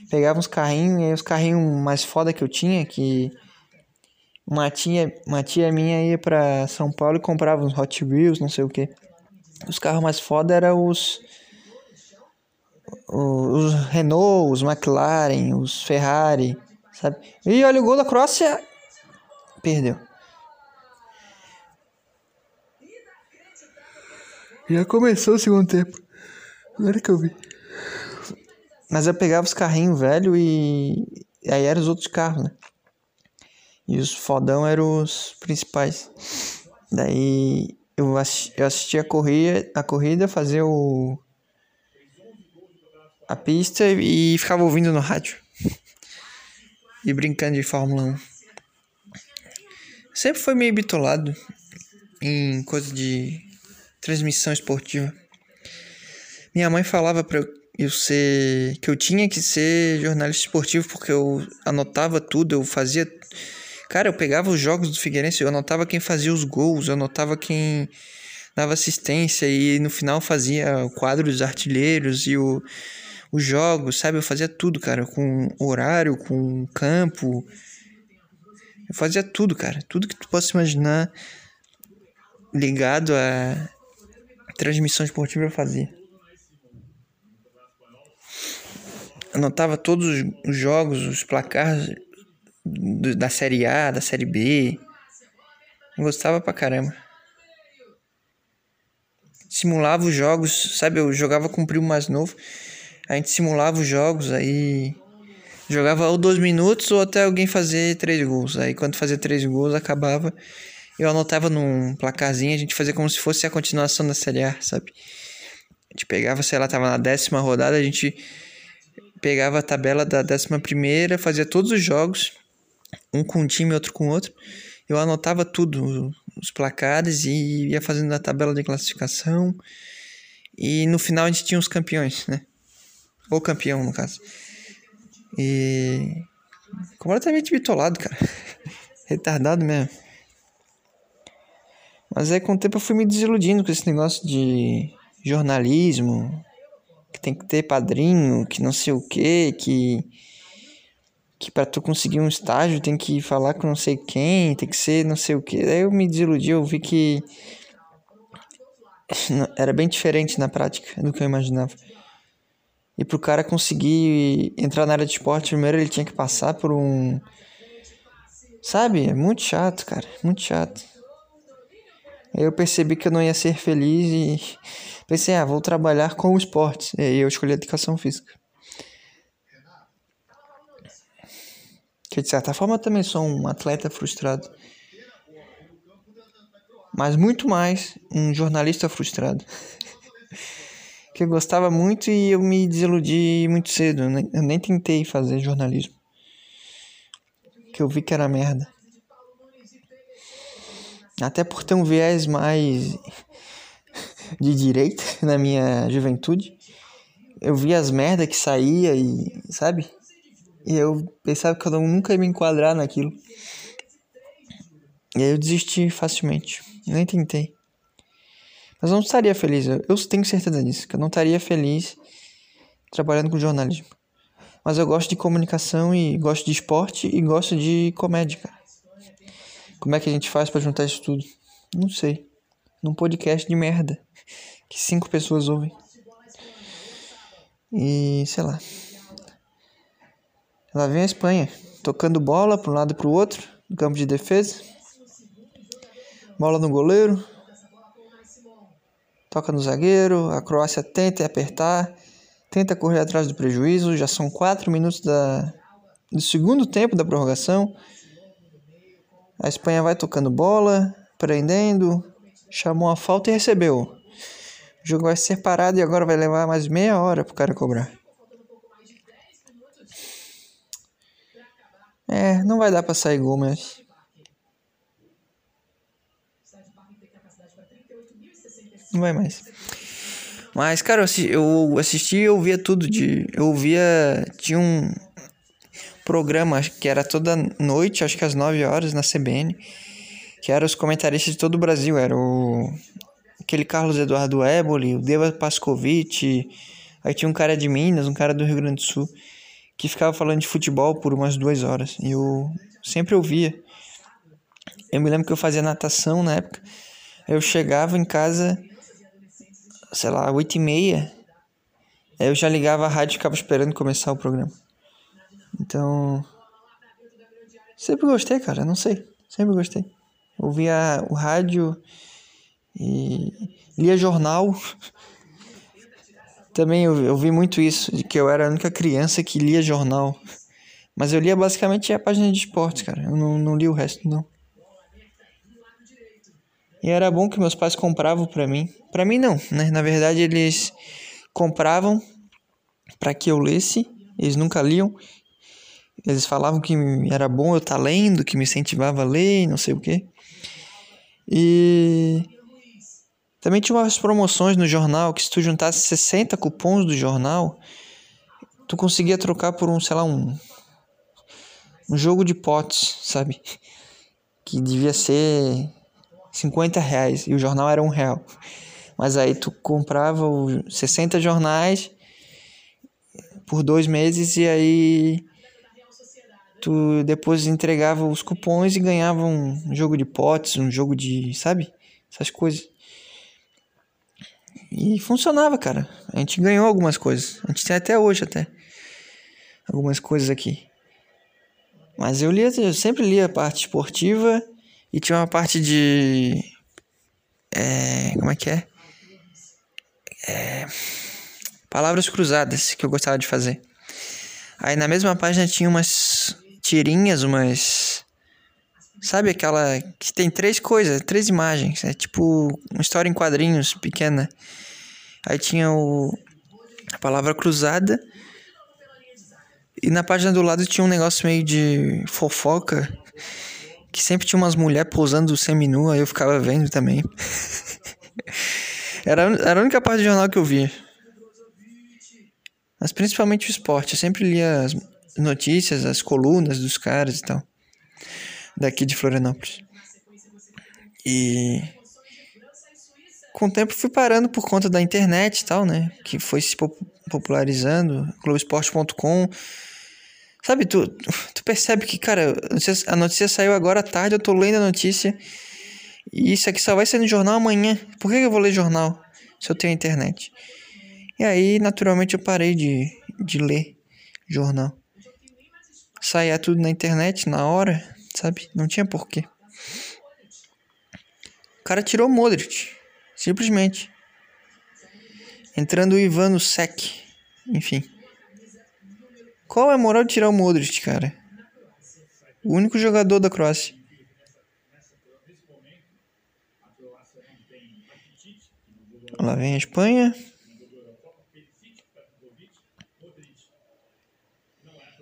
Pegava uns carrinhos, e aí os carrinhos mais foda que eu tinha, que... Uma tia, uma tia minha ia pra São Paulo e comprava uns Hot Wheels, não sei o que. Os carros mais foda eram os... Os Renault, os McLaren, os Ferrari, sabe? E olha o gol da Croácia. Perdeu. Já começou o segundo tempo. Agora que eu vi. Mas eu pegava os carrinhos velhos e... e aí eram os outros carros, né? E os fodão eram os principais. Daí eu assistia a corrida, a corrida fazia o... a pista e ficava ouvindo no rádio. E brincando de Fórmula um. Sempre foi meio bitolado em coisa de transmissão esportiva. Minha mãe falava pra eu ser... que eu tinha que ser jornalista esportivo porque eu anotava tudo, eu fazia... Cara, eu pegava os jogos do Figueirense, eu anotava quem fazia os gols, eu anotava quem dava assistência e no final fazia o quadro dos artilheiros e o, os jogos, sabe? Eu fazia tudo, cara, com horário, com campo. Eu fazia tudo, cara, tudo que tu possa imaginar ligado a transmissão esportiva eu fazia. Anotava todos os jogos, os placares... da série A, da série B. Eu gostava pra caramba. Simulava os jogos, sabe? Eu jogava com um primo mais novo. A gente simulava os jogos, aí... jogava ou dois minutos ou até alguém fazer três gols. Aí quando fazia três gols, acabava. Eu anotava num placarzinho, a gente fazia como se fosse a continuação da série A, sabe? A gente pegava, sei lá, tava na décima rodada, a gente... pegava a tabela da décima primeira, fazia todos os jogos... um com um time, outro com outro. Eu anotava tudo, os placares, e ia fazendo a tabela de classificação. E no final a gente tinha os campeões, né? Ou campeão, no caso. E... completamente bitolado, cara. Retardado mesmo. Mas aí com o tempo eu fui me desiludindo com esse negócio de jornalismo. Que tem que ter padrinho, que não sei o quê, que... que pra tu conseguir um estágio tem que falar com não sei quem, tem que ser não sei o que. Daí eu me desiludi, eu vi que era bem diferente na prática do que eu imaginava. E pro cara conseguir entrar na área de esporte, primeiro ele tinha que passar por um... sabe? É muito chato, cara, muito chato. Aí eu percebi que eu não ia ser feliz e pensei, ah, vou trabalhar com o esporte. E aí eu escolhi a educação física. Que de certa forma eu também sou um atleta frustrado. Mas muito mais um jornalista frustrado. Que eu gostava muito e eu me desiludi muito cedo. Eu nem tentei fazer jornalismo. Que eu vi que era merda. Até por ter um viés mais de direita na minha juventude. Eu via as merdas que saía e, sabe? E eu pensava que eu nunca ia me enquadrar naquilo. E aí eu desisti facilmente. Nem tentei. Mas eu não estaria feliz. Eu tenho certeza disso. Que eu não estaria feliz trabalhando com jornalismo. Mas eu gosto de comunicação e gosto de esporte e gosto de comédia, cara. Como é que a gente faz pra juntar isso tudo? Não sei. Num podcast de merda. Que cinco pessoas ouvem. E sei lá. Lá vem a Espanha, tocando bola para um lado e para o outro, no campo de defesa. Bola no goleiro. Toca no zagueiro, a Croácia tenta apertar, tenta correr atrás do prejuízo. Já são quatro minutos da, do segundo tempo da prorrogação. A Espanha vai tocando bola, prendendo, chamou a falta e recebeu. O jogo vai ser parado e agora vai levar mais meia hora para o cara cobrar. É, não vai dar pra sair gol, mas... não vai mais. Mas, cara, eu assisti, eu assisti, eu via tudo de... Eu via... Tinha um programa que era toda noite, acho que às nove horas, na C B N. Que eram os comentaristas de todo o Brasil. Era o... Aquele Carlos Eduardo Eboli, o Deva Pascovitch. Aí tinha um cara de Minas, um cara do Rio Grande do Sul. Que ficava falando de futebol por umas duas horas. E eu sempre ouvia. Eu me lembro que eu fazia natação na época. Eu chegava em casa... sei lá, oito e meia, eu já ligava a rádio e ficava esperando começar o programa. Então, sempre gostei, cara, não sei, sempre gostei. Ouvia o rádio e lia jornal. Também eu, eu vi muito isso, de que eu era a única criança que lia jornal. Mas eu lia basicamente a página de esportes, cara, eu não, não lia o resto, não. E era bom que meus pais compravam pra mim. Pra mim não, né? Na verdade eles compravam pra que eu lesse. Eles nunca liam. Eles falavam que era bom eu estar tá lendo, que me incentivava a ler, não sei o quê. E... também tinha umas promoções no jornal, que se tu juntasse sessenta cupons do jornal, tu conseguia trocar por um, sei lá, um... um jogo de potes, sabe? Que devia ser... cinquenta reais, e o jornal era um real. Mas aí tu comprava sessenta jornais por dois meses e aí tu depois entregava os cupons e ganhava um jogo de potes, um jogo de, sabe? Essas coisas. E funcionava, cara. A gente ganhou algumas coisas. A gente tem até hoje até algumas coisas aqui. Mas eu lia, eu sempre lia a parte esportiva. E tinha uma parte de... É, como é que é? é? Palavras cruzadas, que eu gostava de fazer. Aí na mesma página tinha umas tirinhas, umas... sabe aquela... que tem três coisas, três imagens. É tipo uma história em quadrinhos, pequena. Aí tinha o... a palavra cruzada. E na página do lado tinha um negócio meio de fofoca. Que sempre tinha umas mulheres posando seminua, aí eu ficava vendo também. era, era a única parte do jornal que eu via. Mas principalmente o esporte. Eu sempre lia as notícias, as colunas dos caras e tal. Daqui de Florianópolis. E... com o tempo fui parando por conta da internet e tal, né? Que foi se popularizando. Globoesporte ponto com... Sabe, tu, tu percebe que, cara, a notícia saiu agora à tarde, eu tô lendo a notícia. E isso aqui só vai sair no jornal amanhã. Por que eu vou ler jornal se eu tenho internet? E aí, naturalmente, eu parei de, de ler jornal. Saía tudo na internet, na hora, sabe? Não tinha porquê. O cara tirou o Modric, simplesmente. Entrando o Ivan no sec, enfim. Qual é a moral de tirar o Modric, cara? O único jogador da Croácia. Lá vem a Espanha.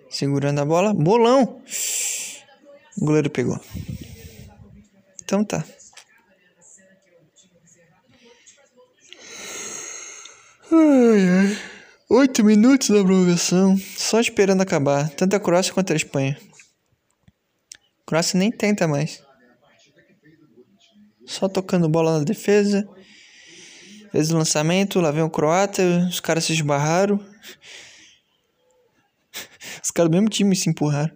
Segurando a bola. Bolão! O goleiro pegou. Então tá. Ai, ai. Oito minutos da prorrogação, só esperando acabar, tanto a Croácia quanto a Espanha. A Croácia nem tenta mais. Só tocando bola na defesa. Fez o lançamento, lá vem o croata, os caras se esbarraram. Os caras do mesmo time se empurraram.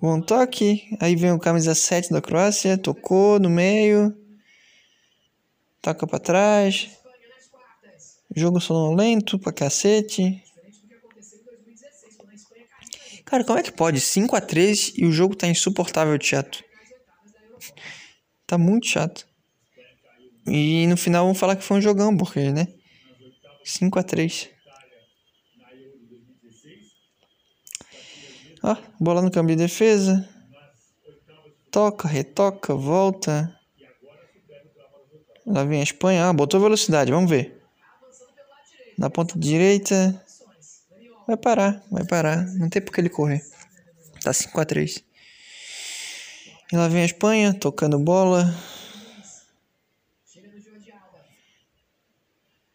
Bom toque, aí vem o camisa sete da Croácia, tocou no meio. Toca pra trás. Jogo sonolento pra cacete. Cara, como é que pode? cinco a três e o jogo tá insuportável de chato. Tá muito chato. E no final vão falar que foi um jogão, porque, né? cinco a três. Ó, bola no câmbio de defesa. Toca, retoca, volta. Lá vem a Espanha. Ah, botou velocidade, vamos ver. Na ponta direita. Vai parar, vai parar. Não tem por que ele correr. Tá cinco a três. E lá vem a Espanha, tocando bola.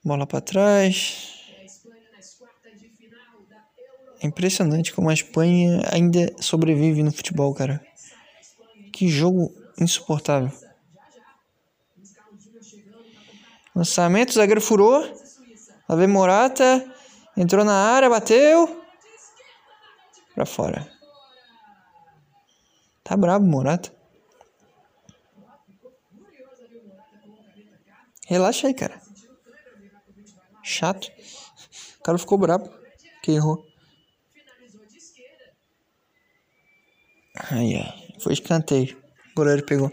Bola para trás. É impressionante como a Espanha ainda sobrevive no futebol, cara. Que jogo insuportável. Lançamento, o zagueiro furou. Lá vem Morata. Entrou na área, bateu. Pra fora. Tá brabo, Morata. Relaxa aí, cara. Chato. O cara ficou brabo. Que errou. Aí, ó. Foi escanteio. O goleiro pegou.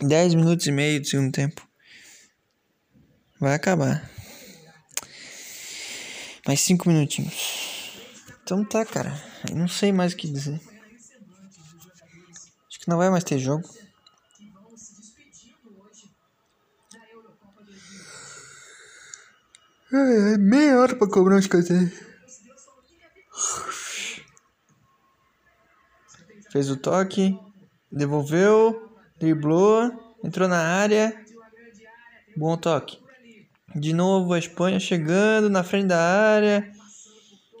dez minutos e meio do segundo tempo. Vai acabar. Mais cinco minutinhos. Então tá, cara. Eu não sei mais o que dizer. Acho que não vai mais ter jogo. É, é meia hora pra cobrar um escanteio. Fez o toque. Devolveu. Driblou, entrou na área, bom toque. De novo a Espanha chegando na frente da área.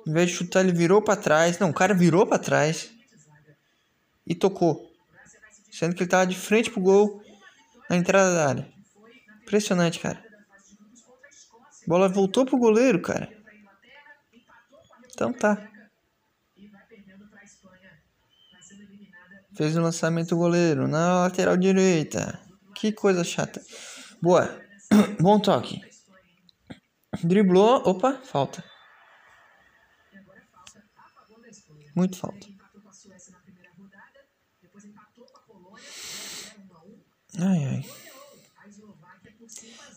Em vez de chutar, ele virou pra trás. Não, o cara virou pra trás e tocou. Sendo que ele tava de frente pro gol na entrada da área. Impressionante, cara. A bola voltou pro goleiro, cara. Então tá. Fez o lançamento do goleiro na lateral direita. Que coisa chata. Boa. Bom toque. Driblou. Opa, falta. Muito falta. Ai, ai.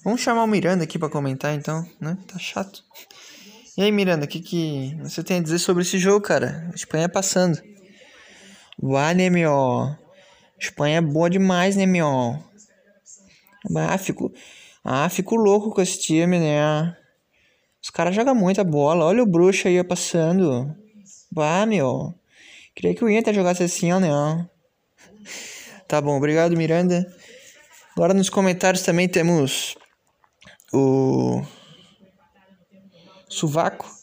Vamos chamar o Miranda aqui pra comentar, então, né? Tá chato. E aí, Miranda, o que, que você tem a dizer sobre esse jogo, cara? A Espanha passando. Vai, né, meu? Espanha é boa demais, né, meu? Ah, fico... Ah, fico louco com esse time, né? Os caras jogam muita bola. Olha o bruxo aí, ó, passando. Bah, meu. Queria que o Inter jogasse assim, ó, né? Tá bom, obrigado, Miranda. Agora nos comentários também temos o Suvaco.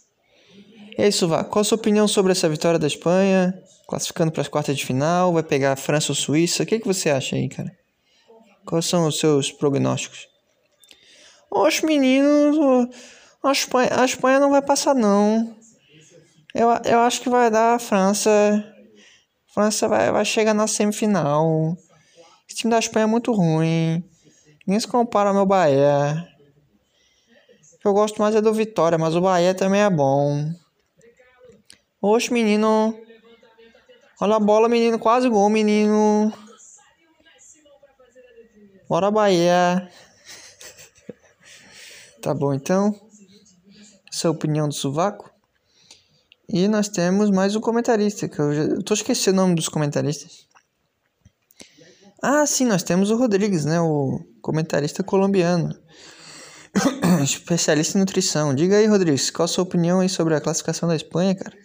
E aí, Suvaco, qual a sua opinião sobre essa vitória da Espanha? Classificando para as quartas de final, vai pegar a França ou Suíça. O que, que você acha aí, cara? Quais são os seus prognósticos? Os meninos, a Espanha, a Espanha não vai passar, não. Eu, eu acho que vai dar a França. A França vai, vai chegar na semifinal. Esse time da Espanha é muito ruim. Nem se compara ao meu Bahia. O que eu gosto mais é do Vitória, mas o Bahia também é bom. Os meninos... Olha a bola, menino. Quase gol, menino. Bora, Bahia. Tá bom, então. Essa é a opinião do Suvaco. E nós temos mais um comentarista. Que eu, já... eu tô esquecendo o nome dos comentaristas. Ah, sim. Nós temos o Rodrigues, né? O comentarista colombiano. Especialista em nutrição. Diga aí, Rodrigues. Qual a sua opinião aí sobre a classificação da Espanha, cara?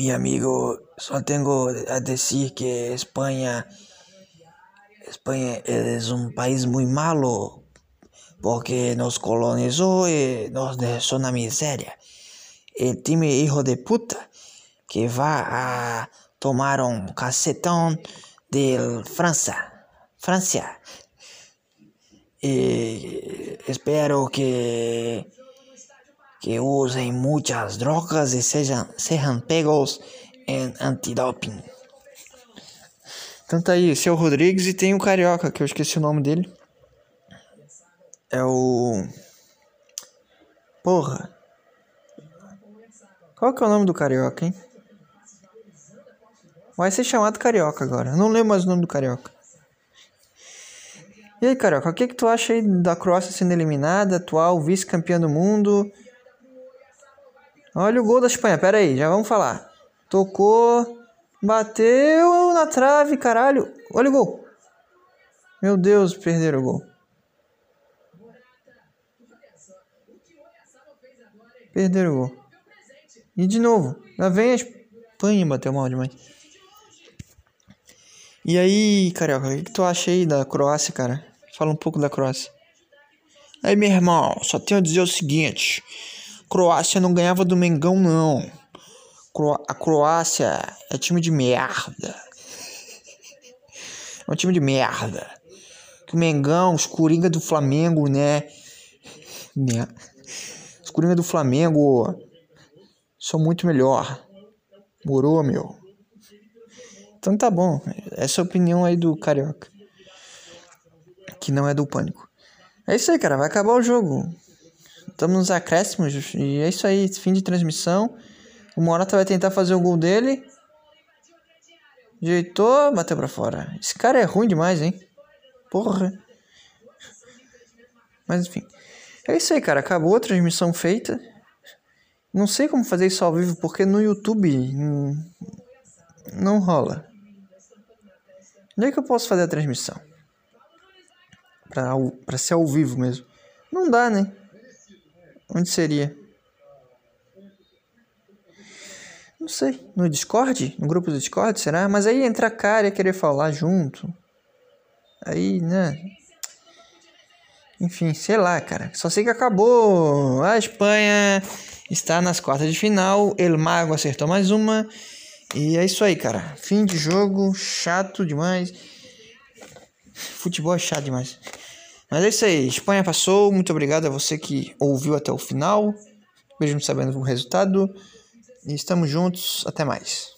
Mi amigo, só tengo a decir que España, España es un país muy malo porque nos colonizó y nos dejó una miseria. El time hijo de puta que va a tomar un cacetón de Francia. Francia. Y espero que... que usem muitas drogas e sejam, sejam pegos em antidoping. Então tá aí, esse é o Rodrigues e tem o Carioca, que eu esqueci o nome dele. É o... Porra. Qual que é o nome do Carioca, hein? Vai ser chamado Carioca agora, eu não lembro mais o nome do Carioca. E aí, Carioca, o que, que tu acha aí da Croácia sendo eliminada, atual vice-campeã do mundo... Olha o gol da Espanha, pera aí, já vamos falar. Tocou, bateu na trave, caralho. Olha o gol. Meu Deus, perderam o gol. Perderam o gol. E de novo, lá vem a Espanha, bateu mal demais. E aí, Carioca, o que tu acha aí da Croácia, cara? Fala um pouco da Croácia. Aí, meu irmão, só tenho a dizer o seguinte. Croácia não ganhava do Mengão, não. Cro- a Croácia é time de merda. É um time de merda. Que o Mengão, os Coringa do Flamengo, né? Os Coringa do Flamengo são muito melhor. Morou, meu? Então tá bom. Essa é a opinião aí do Carioca. Que não é do Pânico. É isso aí, cara. Vai acabar o jogo. Estamos nos acréscimos. E é isso aí. Fim de transmissão. O Morata vai tentar fazer o gol dele. Ajeitou. Bateu pra fora. Esse cara é ruim demais, hein? Porra. Mas enfim. É isso aí, cara. Acabou a transmissão feita. Não sei como fazer isso ao vivo, porque no YouTube não rola. Onde é que eu posso fazer a transmissão? Pra, pra ser ao vivo mesmo. Não dá, né? Onde seria? Não sei. No Discord? No grupo do Discord, será? Mas aí entra a cara e querer falar junto. Aí, né? Enfim, sei lá, cara. Só sei que acabou. A Espanha está nas quartas de final. El Mago acertou mais uma. E é isso aí, cara. Fim de jogo. Chato demais. Futebol é chato demais. Mas é isso aí, Espanha passou, muito obrigado a você que ouviu até o final, mesmo sabendo o resultado, e estamos juntos, até mais.